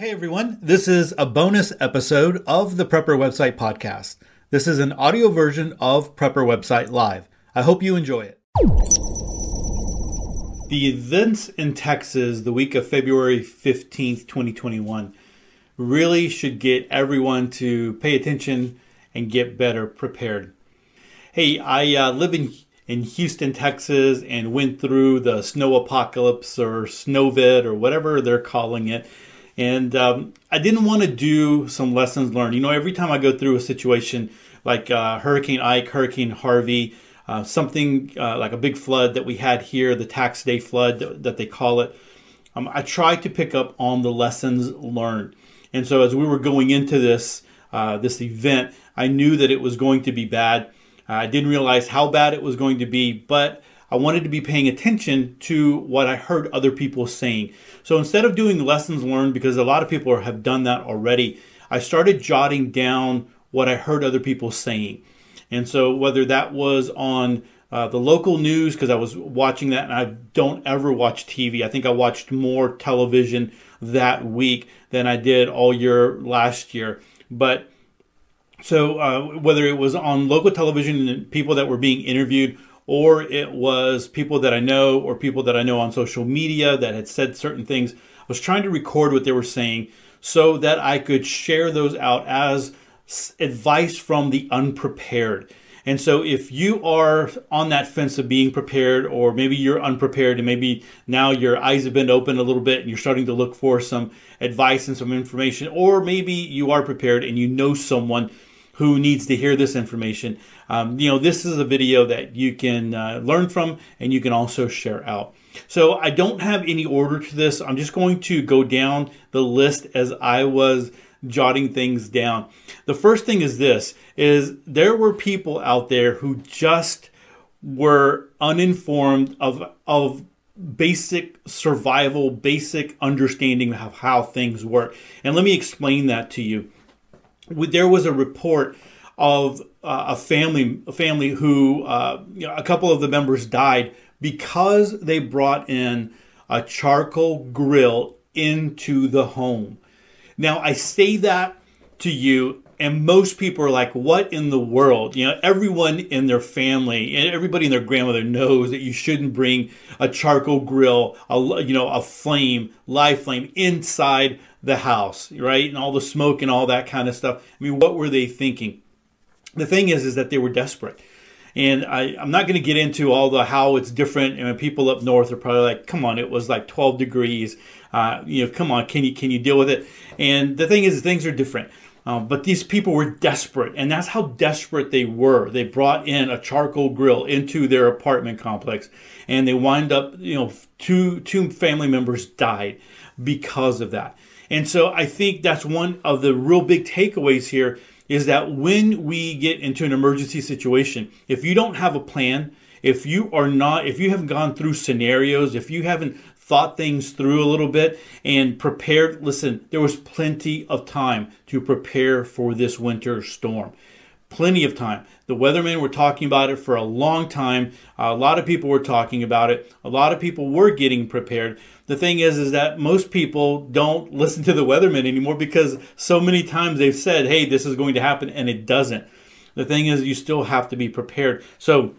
Hey everyone, this is a bonus episode of the Prepper Website Podcast. This is an audio version of Prepper Website Live. I hope you enjoy it. The events in Texas the week of February 15th, 2021 really should get everyone to pay attention and get better prepared. Hey, I live in Houston, Texas, and went through the snow apocalypse or snowvid or whatever they're calling it. And I didn't want to do some lessons learned. You know, every time I go through a situation like Hurricane Ike, Hurricane Harvey, something like a big flood that we had here, the Tax Day flood that they call it, I try to pick up on the lessons learned. And so as we were going into this event, I knew that it was going to be bad. I didn't realize how bad it was going to be, but I wanted to be paying attention to what I heard other people saying. So instead of doing lessons learned, because a lot of people have done that already, I started jotting down what I heard other people saying. And so whether that was on the local news, because I was watching that, and I don't ever watch TV. I think I watched more television that week than I did all year last year. But so whether it was on local television and people that were being interviewed, or it was people that I know or people that I know on social media that had said certain things, I was trying to record what they were saying so that I could share those out as advice from the unprepared. And so if you are on that fence of being prepared, or maybe you're unprepared and maybe now your eyes have been opened a little bit and you're starting to look for some advice and some information, or maybe you are prepared and you know someone who needs to hear this information, this is a video that you can learn from and you can also share out. So I don't have any order to this. I'm just going to go down the list as I was jotting things down. The first thing is this, is there were people out there who just were uninformed of basic survival, basic understanding of how things work. And let me explain that to you. There was a report of a family who a couple of the members died because they brought in a charcoal grill into the home. Now, I say that to you, and most people are like, what in the world? You know, everyone in their family and everybody in their grandmother knows that you shouldn't bring a charcoal grill, a flame, live flame inside the house, right? And all the smoke and all that kind of stuff. I mean, what were they thinking? The thing is that they were desperate. And I'm not going to get into all the how it's different. I mean, people up north are probably like, come on, it was like 12 degrees. Come on, can you deal with it? And the thing is, things are different. But these people were desperate, and that's how desperate they were. They brought in a charcoal grill into their apartment complex, and they wind up, two family members died because of that. And so I think that's one of the real big takeaways here, is that when we get into an emergency situation, if you don't have a plan, if you haven't gone through scenarios, if you haven't thought things through a little bit and prepared. Listen, there was plenty of time to prepare for this winter storm. Plenty of time. The weathermen were talking about it for a long time. A lot of people were talking about it. A lot of people were getting prepared. The thing is that most people don't listen to the weathermen anymore because so many times they've said, hey, this is going to happen, and it doesn't. The thing is, you still have to be prepared. So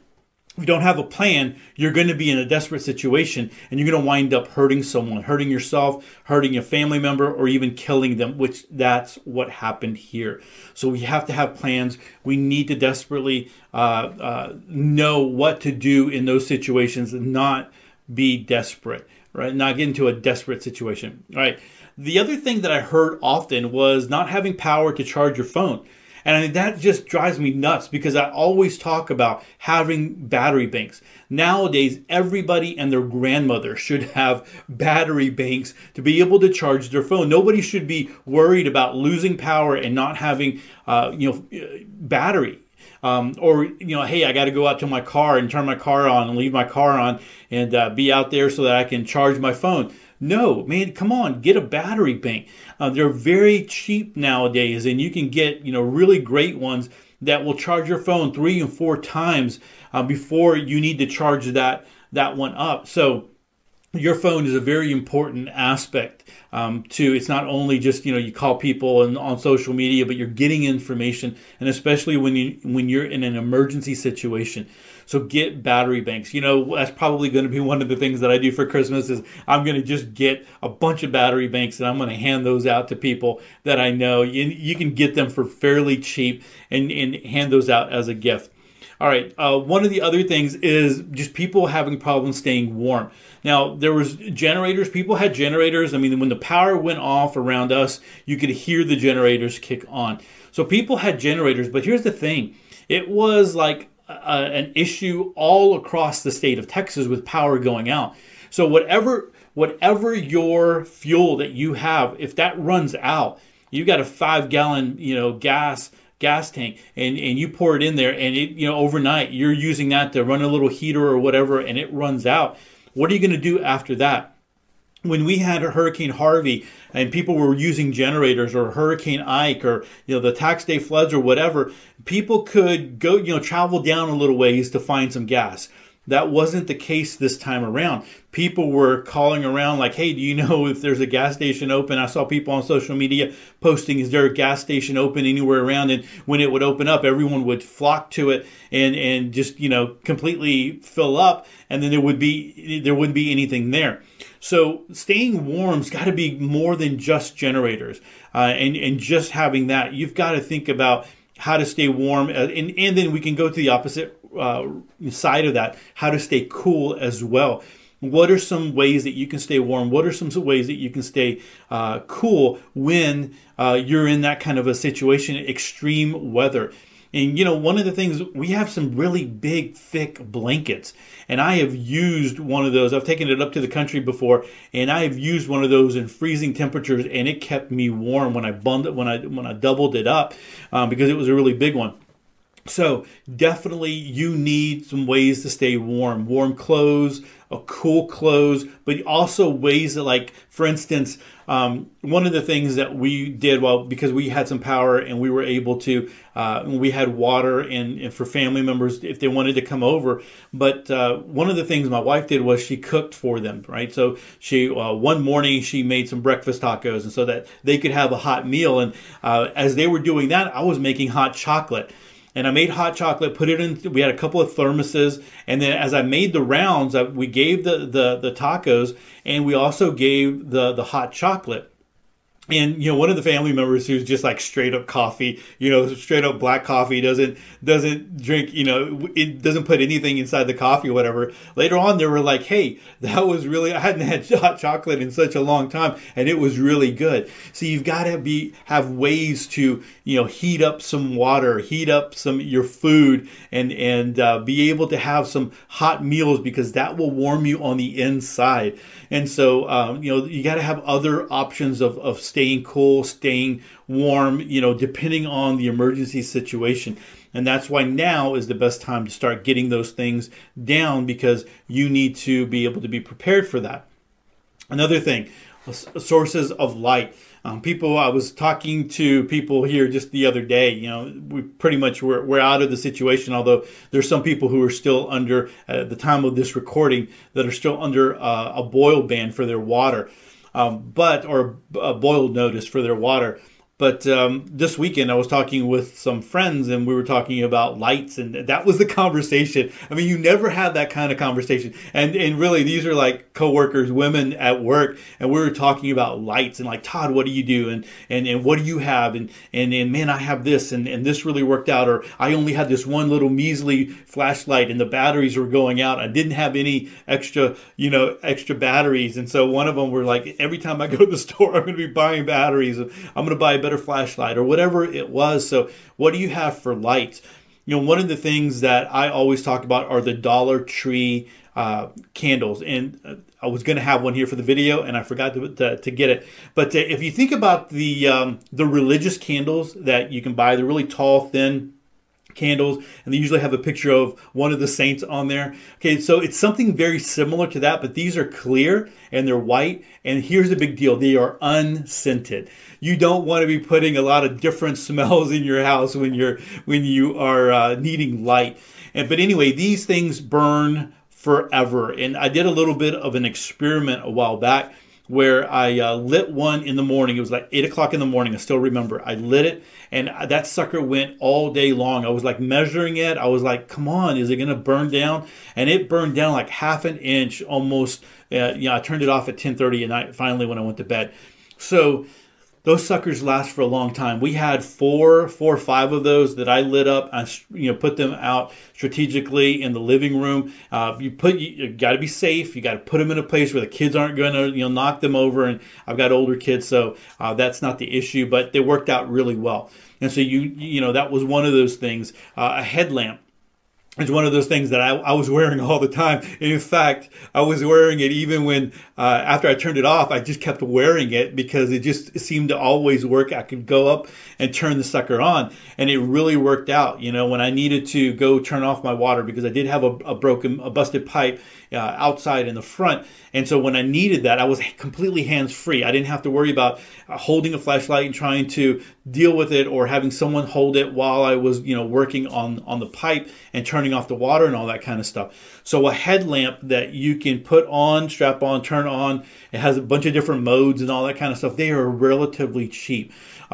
if you don't have a plan, you're going to be in a desperate situation, and you're going to wind up hurting someone, hurting yourself, hurting your family member, or even killing them, which that's what happened here. So we have to have plans. We need to desperately know what to do in those situations and not be desperate, right? Not get into a desperate situation, all right? The other thing that I heard often was not having power to charge your phone. And I mean, that just drives me nuts because I always talk about having battery banks. Nowadays, everybody and their grandmother should have battery banks to be able to charge their phone. Nobody should be worried about losing power and not having, battery. Hey, I got to go out to my car and turn my car on and leave my car on and be out there so that I can charge my phone. No, man, come on, get a battery bank. They're very cheap nowadays, and you can get, really great ones that will charge your phone 3 and 4 times before you need to charge that one up. So your phone is a very important aspect to, it's not only just, you know, you call people and on social media, but you're getting information, and especially when you're in an emergency situation. So get battery banks. You know, that's probably going to be one of the things that I do for Christmas is I'm going to just get a bunch of battery banks and I'm going to hand those out to people that I know. You can get them for fairly cheap and hand those out as a gift. All right. One of the other things is just people having problems staying warm. Now, there was generators. People had generators. I mean, when the power went off around us, you could hear the generators kick on. So people had generators. But here's the thing. It was like an issue all across the state of Texas with power going out. So whatever your fuel that you have, if that runs out, you've got a 5-gallon, you know, gas tank, and you pour it in there, and it, you know, overnight you're using that to run a little heater or whatever, and it runs out. What are you going to do after that? When we had Hurricane Harvey and people were using generators, or Hurricane Ike, or, you know, the Tax Day floods or whatever, people could go, you know, travel down a little ways to find some gas. That wasn't the case this time around. People were calling around like, hey, do you know if there's a gas station open? I saw people on social media posting, is there a gas station open anywhere around? And when it would open up, everyone would flock to it and just, you know, completely fill up. And then there wouldn't be anything there. So staying warm's got to be more than just generators and just having that. You've got to think about how to stay warm. And then we can go to the opposite side of that, how to stay cool as well. What are some ways that you can stay warm? What are some ways that you can stay cool when you're in that kind of a situation, extreme weather? And, you know, one of the things, we have some really big, thick blankets, and I have used one of those. I've taken it up to the country before, and I have used one of those in freezing temperatures, and it kept me warm when I when I doubled it up because it was a really big one. So definitely you need some ways to stay warm. Warm clothes, cool clothes, but also ways that, like, for instance, one of the things that we did, well, because we had some power and we were able to, we had water and for family members if they wanted to come over. But one of the things my wife did was she cooked for them, right? So she, one morning she made some breakfast tacos, and so that they could have a hot meal. And as they were doing that, I was making hot chocolate. And I made hot chocolate, put it in, we had a couple of thermoses. And then as I made the rounds, we gave the tacos, and we also gave the hot chocolate. And, you know, one of the family members who's just like straight up coffee, you know, straight up black coffee, doesn't drink, you know, it doesn't put anything inside the coffee or whatever. Later on, they were like, hey, that was really, I hadn't had hot chocolate in such a long time, and it was really good. So you've got to have ways to, you know, heat up some water, heat up your food, and be able to have some hot meals, because that will warm you on the inside. And so, you know, you got to have other options of staying cool, staying warm, you know, depending on the emergency situation. And that's why now is the best time to start getting those things down, because you need to be able to be prepared for that. Another thing, sources of light. I was talking to people here just the other day, you know, we pretty much we're out of the situation, although there's some people who are still under, at the time of this recording, that are still under a boil ban for their water. Or a boil notice for their water. But this weekend I was talking with some friends, and we were talking about lights, and that was the conversation. I mean, you never had that kind of conversation. And really, these are like coworkers, women at work, and we were talking about lights and like, Todd, what do you do? And what do you have? And man, I have this, and this really worked out, or I only had this one little measly flashlight and the batteries were going out. I didn't have any extra batteries. And so one of them were like, every time I go to the store, I'm going to be buying batteries. I'm going to buy a better flashlight or whatever it was. So what do you have for lights? You know, one of the things that I always talk about are the Dollar Tree candles. And I was going to have one here for the video, and I forgot to get it. But if you think about the religious candles that you can buy, they're really tall, thin candles, and they usually have a picture of one of the saints on there. Okay, so it's something very similar to that, but these are clear and they're white. And here's the big deal: they are unscented. You don't want to be putting a lot of different smells in your house when you are needing light. But anyway, these things burn forever. And I did a little bit of an experiment a while back where I lit one in the morning. It was like 8 o'clock in the morning. I still remember. I lit it, and that sucker went all day long. I was like measuring it. I was like, come on, is it going to burn down? And it burned down like half an inch almost. I turned it off at 10:30 at night finally when I went to bed. So those suckers last for a long time. We had four or five of those that I lit up. I put them out strategically in the living room. You got to be safe. You got to put them in a place where the kids aren't going to knock them over. And I've got older kids, so that's not the issue. But they worked out really well. And so that was one of those things. A headlamp. It's one of those things that I was wearing all the time. And in fact, I was wearing it even when, after I turned it off, I just kept wearing it because it seemed to always work. I could go up and turn the sucker on, and it really worked out. When I needed to go turn off my water, because I did have a busted pipe outside in the front. And so when I needed that, I was completely hands-free. I didn't have to worry about holding a flashlight and trying to deal with it or having someone hold it while I was, working on the pipe and turning off the water and all that kind of stuff. So a headlamp that you can put on, strap on, turn on, it has a bunch of different modes and all that kind of stuff. They are relatively cheap.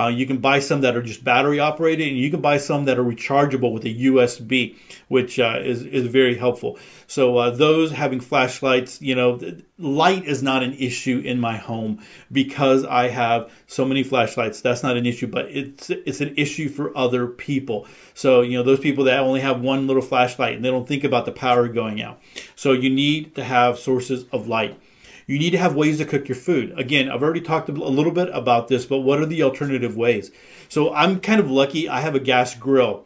You can buy some that are just battery operated, and you can buy some that are rechargeable with a USB, which is very helpful. So those, having flashlights, light is not an issue in my home because I have so many flashlights. That's not an issue, but it's an issue for other people. So, those people that only have one little flashlight and they don't think about the power going out. So you need to have sources of light. You need to have ways to cook your food. Again, I've already talked a little bit about this, but what are the alternative ways? So I'm kind of lucky. I have a gas grill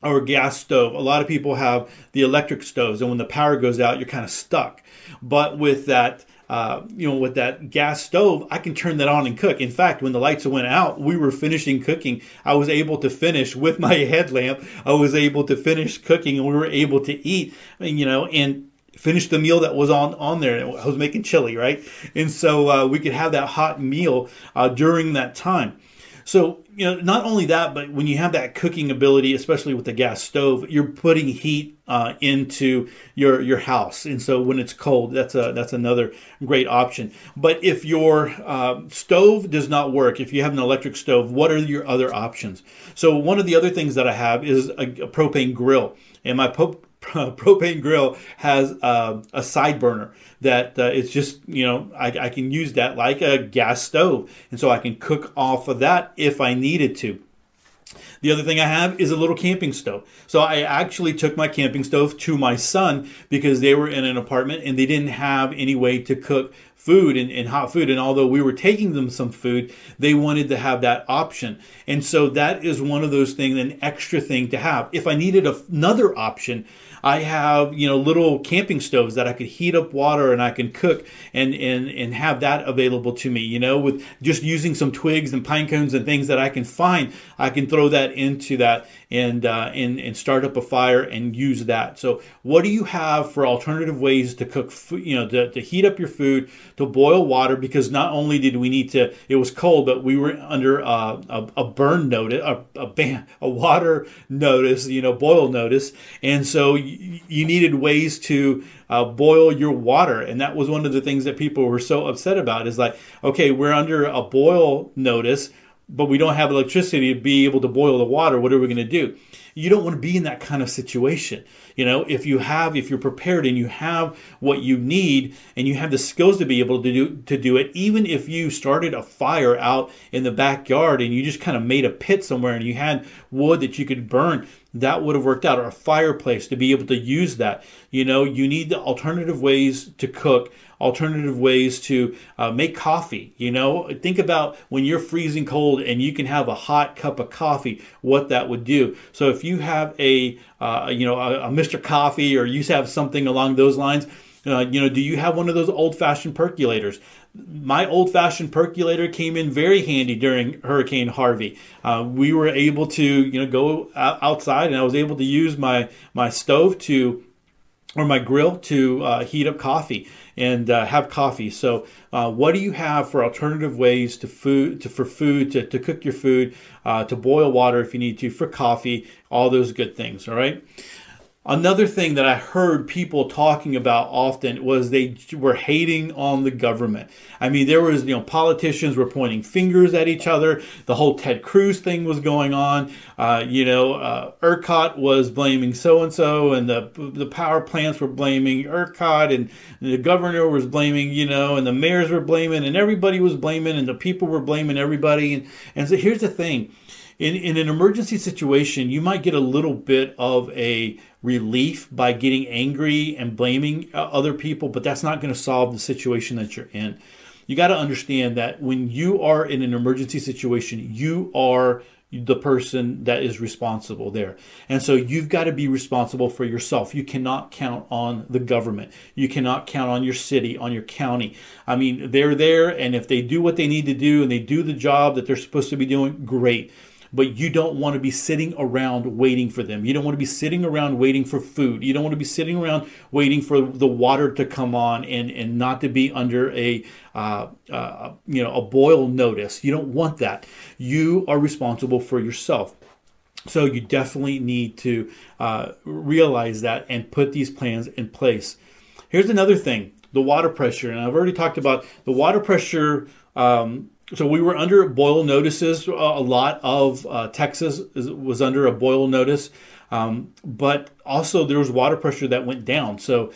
or a gas stove. A lot of people have the electric stoves, and when the power goes out, you're kind of stuck. But with that, with that gas stove, I can turn that on and cook. In fact, when the lights went out, we were finishing cooking. I was able to finish with my headlamp. I was able to finish cooking, and we were able to eat, and finished the meal that was on there. I was making chili, right? And so we could have that hot meal during that time. So, not only that, but when you have that cooking ability, especially with the gas stove, you're putting heat into your house. And so when it's cold, that's another great option. But if your stove does not work, if you have an electric stove, what are your other options? So one of the other things that I have is a propane grill. And my propane grill has a side burner that it's just, I can use that like a gas stove. And so I can cook off of that if I needed to. The other thing I have is a little camping stove. So I actually took my camping stove to my son because they were in an apartment and they didn't have any way to cook food and hot food. And although we were taking them some food, they wanted to have that option. And so that is one of those things, an extra thing to have. If I needed another option, I have, little camping stoves that I could heat up water and I can cook and have that available to me, with just using some twigs and pine cones and things that I can find. I can throw that into that and start up a fire and use that. So what do you have for alternative ways to cook, to heat up your food, to boil water? Because not only did we need to, it was cold, but we were under a burn notice, a water notice, boil notice. And so you needed ways to boil your water. And that was one of the things that people were so upset about is like, okay, we're under a boil notice, but we don't have electricity to be able to boil the water. What are we going to do? You don't want to be in that kind of situation. If you're prepared and you have what you need and you have the skills to be able to do it, even if you started a fire out in the backyard and you just kind of made a pit somewhere and you had wood that you could burn, that would have worked out, or a fireplace to be able to use that. You need the alternative ways to cook, alternative ways to make coffee. Think about when you're freezing cold and you can have a hot cup of coffee, what that would do. So if you have a Mr. Coffee, or you have something along those lines, do you have one of those old-fashioned percolators? My old-fashioned percolator came in very handy during Hurricane Harvey. We were able to, go outside, and I was able to use my stove or my grill to heat up coffee and have coffee. So what do you have for alternative ways to cook your food, to boil water if you need to, for coffee, all those good things, all right? Another thing that I heard people talking about often was they were hating on the government. I mean, there was, politicians were pointing fingers at each other. The whole Ted Cruz thing was going on. ERCOT was blaming so-and-so, and the power plants were blaming ERCOT, and the governor was blaming, and the mayors were blaming, and everybody was blaming, and the people were blaming everybody. And so here's the thing. In an emergency situation, you might get a little bit of a relief by getting angry and blaming other people, but that's not going to solve the situation that you're in. You got to understand that when you are in an emergency situation, you are the person that is responsible there. And so you've got to be responsible for yourself. You cannot count on the government. You cannot count on your city, on your county. I mean, they're there, and if they do what they need to do and they do the job that they're supposed to be doing, great. But you don't want to be sitting around waiting for them. You don't want to be sitting around waiting for food. You don't want to be sitting around waiting for the water to come on and not to be under a boil notice. You don't want that. You are responsible for yourself. So you definitely need to realize that and put these plans in place. Here's another thing, the water pressure. And I've already talked about the water pressure. So we were under boil notices. A lot of Texas was under a boil notice, but also there was water pressure that went down. So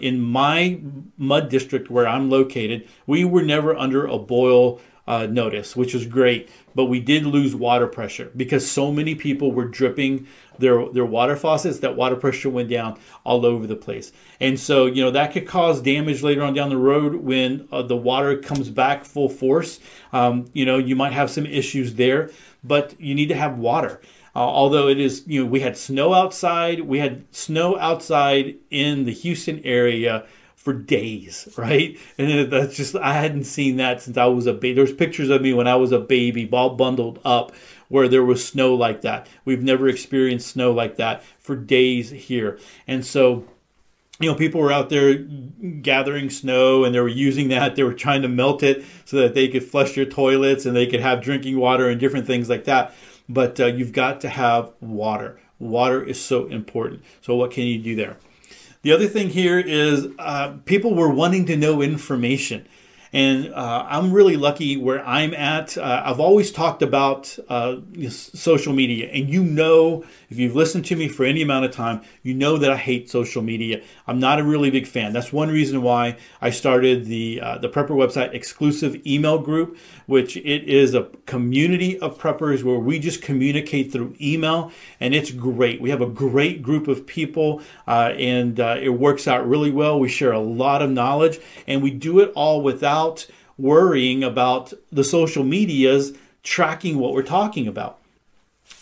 in my mud district where I'm located, we were never under a boil notice, which is great, but we did lose water pressure because so many people were dripping their water faucets. That water pressure went down all over the place, and so that could cause damage later on down the road when the water comes back full force. You might have some issues there, but you need to have water. Although it is, we had snow outside. We had snow outside in the Houston area for days, right? And that's just, I hadn't seen that since I was a baby. There's pictures of me when I was a baby, all bundled up, where there was snow like that. We've never experienced snow like that for days here. And so, people were out there gathering snow, and they were using that. They were trying to melt it so that they could flush their toilets and they could have drinking water and different things like that. But you've got to have water. Water is so important. So what can you do there? The other thing here is people were wanting to know information. And I'm really lucky where I'm at. I've always talked about social media. And if you've listened to me for any amount of time, you know that I hate social media. I'm not a really big fan. That's one reason why I started the Prepper Website exclusive email group, which it is a community of preppers where we just communicate through email. And it's great. We have a great group of people and it works out really well. We share a lot of knowledge, and we do it all without worrying about the social medias tracking what we're talking about.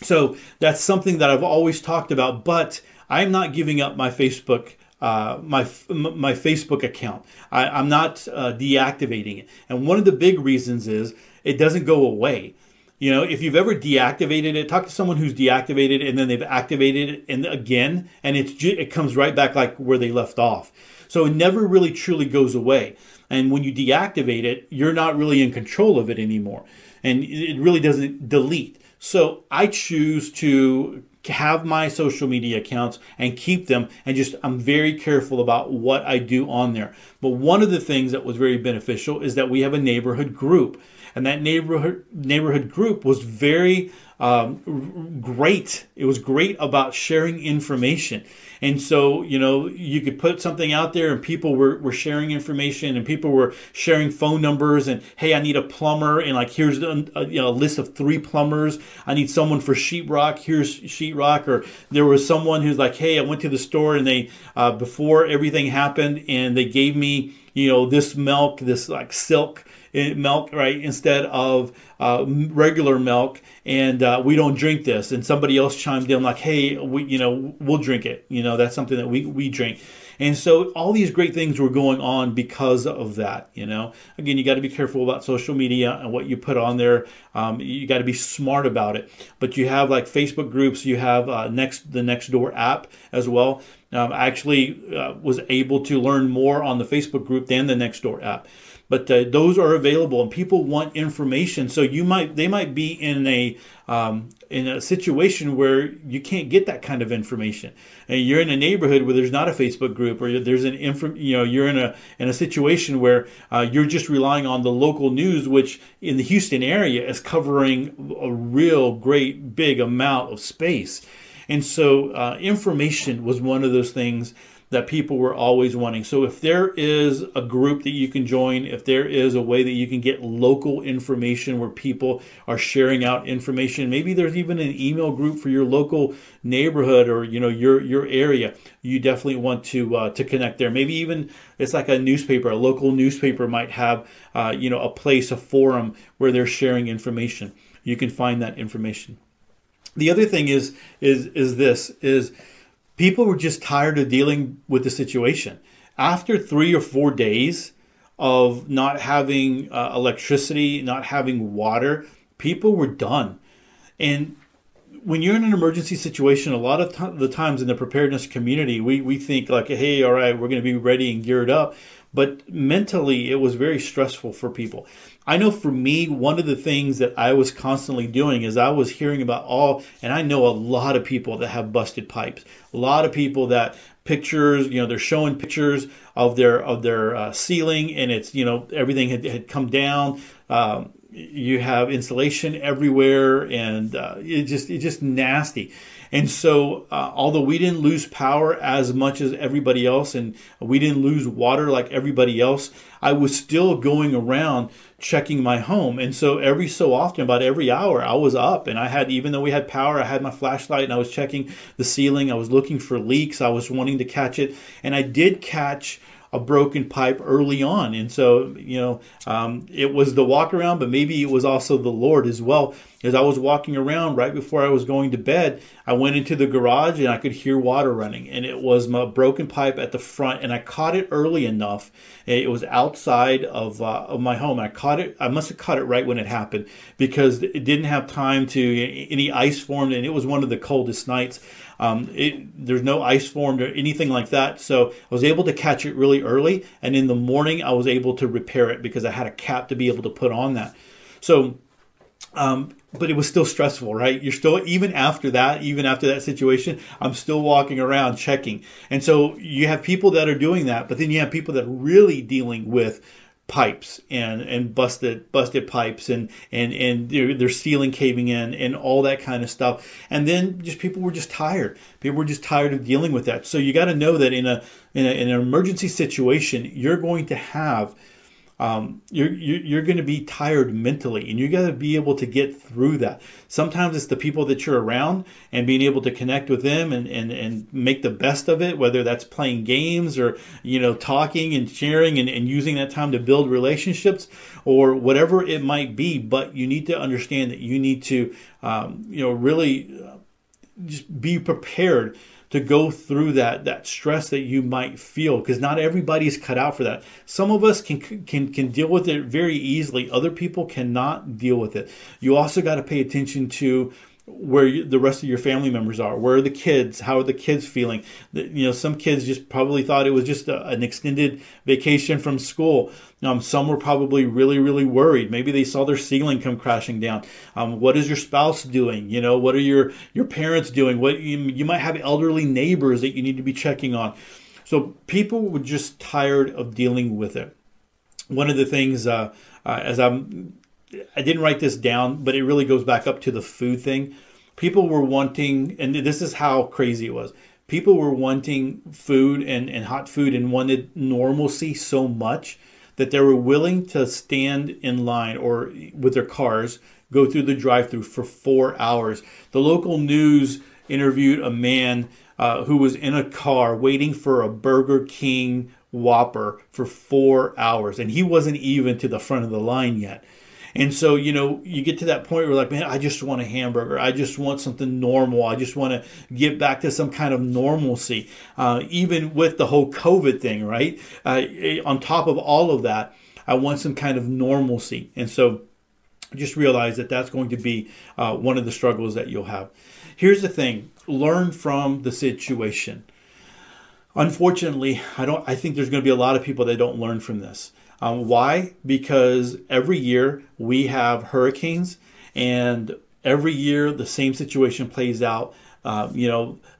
So that's something that I've always talked about, but I'm not giving up my Facebook my Facebook account. I'm not deactivating it. And one of the big reasons is it doesn't go away. If you've ever deactivated it, talk to someone who's deactivated and then they've activated it and again, and it comes right back like where they left off. So it never really truly goes away. And when you deactivate it, you're not really in control of it anymore. And it really doesn't delete. So I choose to have my social media accounts and keep them. And I'm very careful about what I do on there. But one of the things that was very beneficial is that we have a neighborhood group. And that neighborhood group was very great. It was great about sharing information. And so, you could put something out there and people were sharing information, and people were sharing phone numbers and, hey, I need a plumber. And like, here's a list of 3 plumbers. I need someone for sheetrock. Here's sheetrock. Or there was someone who's like, hey, I went to the store and they, before everything happened, and they gave me, this milk, this like silk milk, right, instead of regular milk, and we don't drink this. And somebody else chimed in like, hey, we'll drink it. That's something that we drink. And so all these great things were going on because of that. Again, you got to be careful about social media and what you put on there. You got to be smart about it. But you have like Facebook groups, you have the Nextdoor app as well. I actually was able to learn more on the Facebook group than the Nextdoor app. But those are available, and people want information. So they might be in a situation where you can't get that kind of information, and you're in a neighborhood where there's not a Facebook group, or there's you're in a situation where you're just relying on the local news, which in the Houston area is covering a real great big amount of space. And so information was one of those things that people were always wanting. So if there is a group that you can join, if there is a way that you can get local information where people are sharing out information, maybe there's even an email group for your local neighborhood or your area, you definitely want to connect there. Maybe even it's like a newspaper, a local newspaper might have a place, a forum where they're sharing information. You can find that information. The other thing is people were just tired of dealing with the situation. After 3 or 4 days of not having electricity, not having water, people were done. And when you're in an emergency situation, a lot of the times in the preparedness community, we think like, hey, all right, we're going to be ready and geared up. But mentally, it was very stressful for people. I know for me, one of the things that I was constantly doing is I was hearing about and I know a lot of people that have busted pipes, a lot of people that pictures, they're showing pictures of their ceiling, and it's, everything had come down. You have insulation everywhere, and it's just nasty. And so although we didn't lose power as much as everybody else, and we didn't lose water like everybody else, I was still going around checking my home. And so every so often, about every hour, I was up, and even though we had power, I had my flashlight and I was checking the ceiling. I was looking for leaks. I was wanting to catch it. And I did catch a broken pipe early on. And so, it was the walk around, but maybe it was also the Lord as well. As I was walking around right before I was going to bed, I went into the garage and I could hear water running, and it was my broken pipe at the front, and I caught it early enough. It was outside of my home. I caught it. I must have caught it right when it happened, because it didn't have time to any ice formed, and it was one of the coldest nights. There's no ice formed or anything like that. So I was able to catch it really early. And in the morning, I was able to repair it because I had a cap to be able to put on that. So, but it was still stressful, right? You're still, even after that situation, I'm still walking around checking. And so you have people that are doing that, but then you have people that are really dealing with pipes and busted pipes and their ceiling caving in and all that kind of stuff. And then just people were just tired. People were just tired of dealing with that. So you got to know that in an emergency situation, you're going to have you're going to be tired mentally, and you got to be able to get through that. Sometimes it's the people that you're around and being able to connect with them and make the best of it, whether that's playing games or, talking and sharing and using that time to build relationships or whatever it might be. But you need to understand that you need to, really just be prepared to go through that stress that you might feel, because not everybody's cut out for that. Some of us can deal with it very easily. Other people cannot deal with it. You also got to pay attention to where the rest of your family members are. Where are the kids? How are the kids feeling? Some kids just probably thought it was just an extended vacation from school. Some were probably really, really worried. Maybe they saw their ceiling come crashing down. What is your spouse doing? What are your parents doing? What you might have elderly neighbors that you need to be checking on. So people were just tired of dealing with it. One of the things I didn't write this down, but it really goes back up to the food thing. People were wanting, and this is how crazy it was. People were wanting food and hot food and wanted normalcy so much that they were willing to stand in line or with their cars, go through the drive-thru for 4 hours. The local news interviewed a man who was in a car waiting for a Burger King Whopper for 4 hours, and he wasn't even to the front of the line yet. And so, you get to that point where like, man, I just want a hamburger. I just want something normal. I just want to get back to some kind of normalcy, even with the whole COVID thing, right? On top of all of that, I want some kind of normalcy. And so just realize that that's going to be one of the struggles that you'll have. Here's the thing. Learn from the situation. Unfortunately, I think there's going to be a lot of people that don't learn from this. Why? Because every year we have hurricanes, and every year the same situation plays out.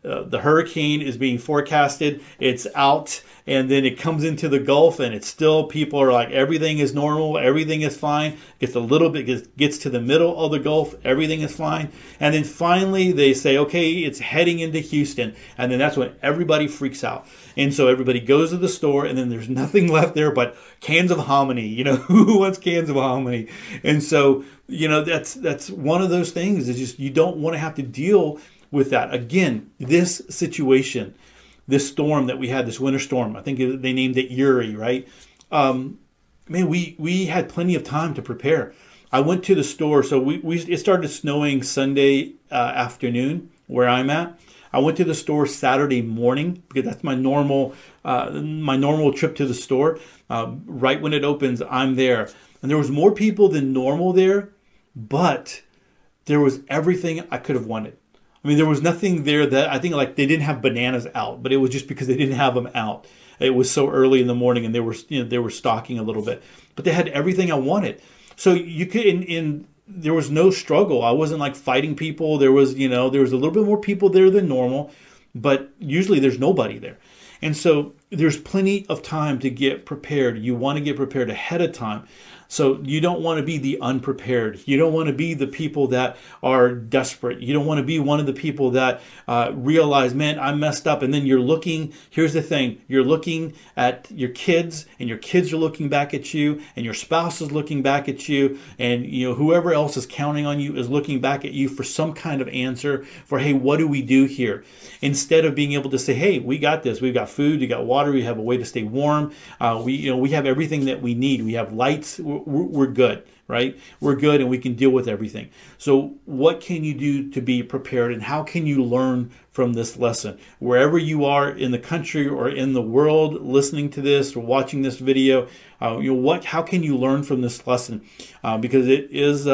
The hurricane is being forecasted, it's out, and then it comes into the Gulf, and it's still, people are like, everything is normal, everything is fine. Gets a little bit, gets to the middle of the Gulf, everything is fine. And then finally they say, okay, it's heading into Houston. And then that's when everybody freaks out. And so everybody goes to the store, and then there's nothing left there but cans of hominy. You know, who wants cans of hominy? And so, you know, that's one of those things, is just, you don't want to have to deal with that. Again, this situation, this storm that we had, this winter storm, I think they named it Uri, right? We had plenty of time to prepare. I went to the store. So it started snowing Sunday afternoon where I'm at. I went to the store Saturday morning, because that's my normal trip to the store. Right when it opens, I'm there. And there was more people than normal there, but there was everything I could have wanted. I mean, there was nothing there that, I think, like, they didn't have bananas out, but it was just because they didn't have them out. It was so early in the morning, and they were stocking a little bit, but they had everything I wanted. So you could, and there was no struggle. I wasn't like fighting people. There was a little bit more people there than normal, but usually there's nobody there. And so there's plenty of time to get prepared. You want to get prepared ahead of time. So you don't want to be the unprepared. You don't want to be the people that are desperate. You don't want to be one of the people that realize, man, I messed up. And then you're looking, here's the thing, you're looking at your kids, and your kids are looking back at you, and your spouse is looking back at you, and whoever else is counting on you is looking back at you for some kind of answer for, hey, what do we do here? Instead of being able to say, hey, we got this. We've got food, we got water, we have a way to stay warm. We have everything that we need. We have lights. We're good, right? We're good, and we can deal with everything. So what can you do to be prepared, and how can you learn from this lesson? Wherever you are in the country or in the world listening to this or watching this video, how can you learn from this lesson? Because it is,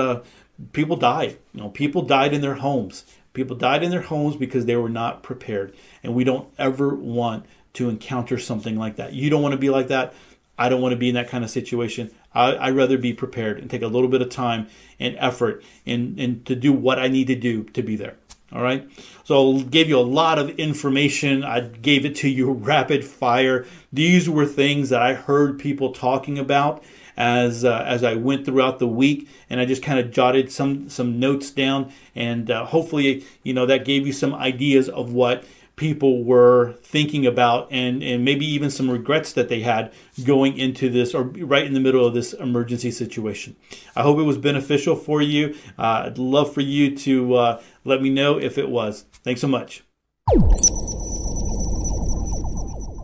people died. People died in their homes. People died in their homes because they were not prepared. And we don't ever want to encounter something like that. You don't want to be like that. I don't want to be in that kind of situation. I'd rather be prepared and take a little bit of time and effort and to do what I need to do to be there. All right. So I gave you a lot of information. I gave it to you rapid fire. These were things that I heard people talking about as I went throughout the week, and I just kind of jotted some notes down, and hopefully, that gave you some ideas of what people were thinking about, and maybe even some regrets that they had going into this, or right in the middle of this emergency situation. I hope it was beneficial for you. I'd love for you to let me know if it was. Thanks so much.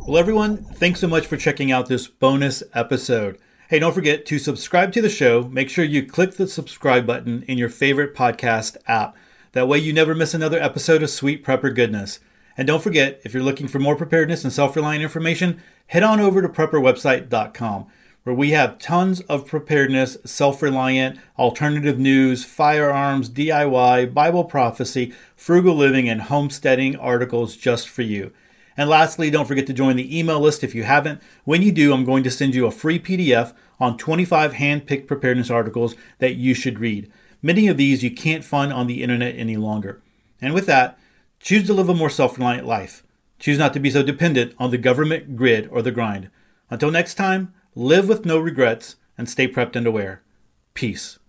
Well, everyone, thanks so much for checking out this bonus episode. Hey, don't forget to subscribe to the show. Make sure you click the subscribe button in your favorite podcast app. That way you never miss another episode of Sweet Prepper Goodness. And don't forget, if you're looking for more preparedness and self-reliant information, head on over to prepperwebsite.com, where we have tons of preparedness, self-reliant, alternative news, firearms, DIY, Bible prophecy, frugal living, and homesteading articles just for you. And lastly, don't forget to join the email list if you haven't. When you do, I'm going to send you a free PDF on 25 hand-picked preparedness articles that you should read. Many of these you can't find on the internet any longer. And with that, choose to live a more self-reliant life. Choose not to be so dependent on the government, grid, or the grind. Until next time, live with no regrets and stay prepped and aware. Peace.